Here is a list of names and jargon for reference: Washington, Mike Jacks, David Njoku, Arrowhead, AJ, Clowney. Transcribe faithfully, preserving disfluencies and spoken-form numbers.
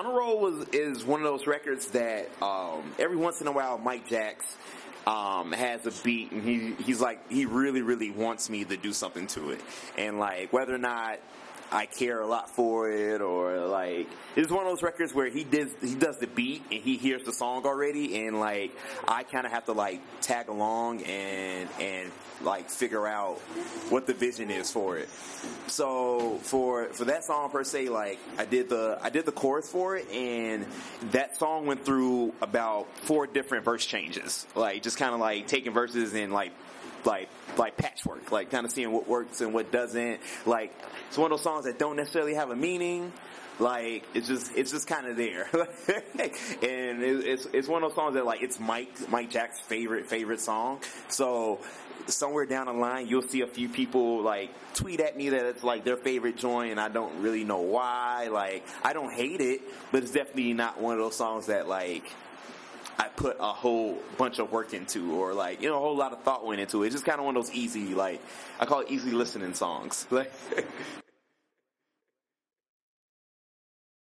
Honor Roll was, is one of those records that um, every once in a while Mike Jacks um, has a beat, and he he's like, he really, really wants me to do something to it. And, like, whether or not I care a lot for it, or, like, it's one of those records where he does, he does the beat and he hears the song already, and, like, I kind of have to, like, tag along and, and like, figure out what the vision is for it. So for for that song per se, like, I did the I did the chorus for it, and that song went through about four different verse changes, like, just kind of like taking verses and like like like patchwork, like, kind of seeing what works and what doesn't. Like, it's one of those songs that don't necessarily have a meaning. Like, it's just it's just kind of there. And it, it's it's one of those songs that, like, it's Mike Mike Jacks' favorite favorite song. So somewhere down the line, you'll see a few people, like, tweet at me that it's, like, their favorite joint, and I don't really know why. Like, I don't hate it, but it's definitely not one of those songs that, like, I put a whole bunch of work into, or, like, you know, a whole lot of thought went into it. It's just kind of one of those easy, like, I call it easy listening songs.